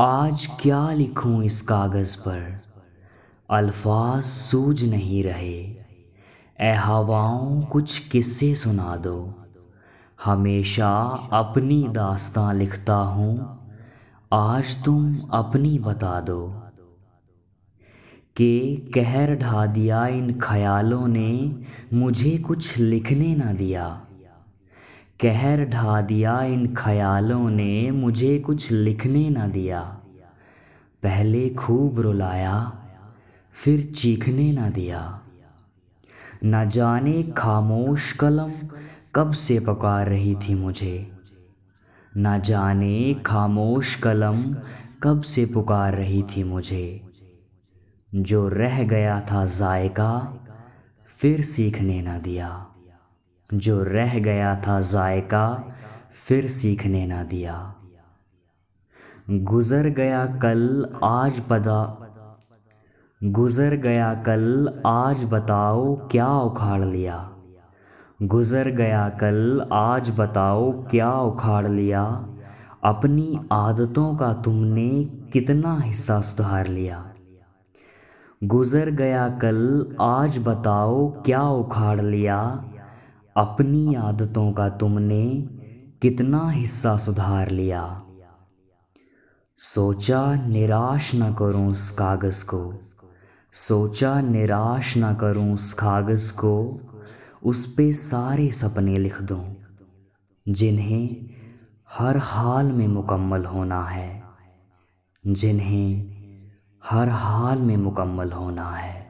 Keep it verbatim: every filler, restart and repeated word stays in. आज क्या लिखूं इस कागज़ पर, अल्फाज सूझ नहीं रहे। ऐ हवाओं कुछ किस्से सुना दो, हमेशा अपनी दास्तां लिखता हूँ, आज तुम अपनी बता दो। के कहर ढा दिया इन ख्यालों ने, मुझे कुछ लिखने ना दिया। कहर ढा दिया इन ख्यालों ने, मुझे कुछ लिखने ना दिया। पहले खूब रुलाया, फिर चीखने ना दिया। न जाने खामोश कलम कब से पुकार रही थी मुझे, न जाने खामोश कलम कब से पुकार रही थी मुझे। जो रह गया था जायका, फिर सीखने ना दिया। जो रह गया था जायका, फिर सीखने ना दिया। गुज़र गया कल आज बता गुज़र गया कल आज बताओ क्या उखाड़ लिया। गुज़र गया कल आज बताओ क्या उखाड़ लिया। अपनी आदतों का तुमने कितना हिस्सा सुधार लिया। गुज़र गया कल आज बताओ क्या उखाड़ लिया। अपनी आदतों का तुमने कितना हिस्सा सुधार लिया। सोचा निराश न करूं उस कागज़ को, सोचा निराश न करूं उस कागज़ को, उस पे सारे सपने लिख दूं, जिन्हें हर हाल में मुकम्मल होना है, जिन्हें हर हाल में मुकम्मल होना है।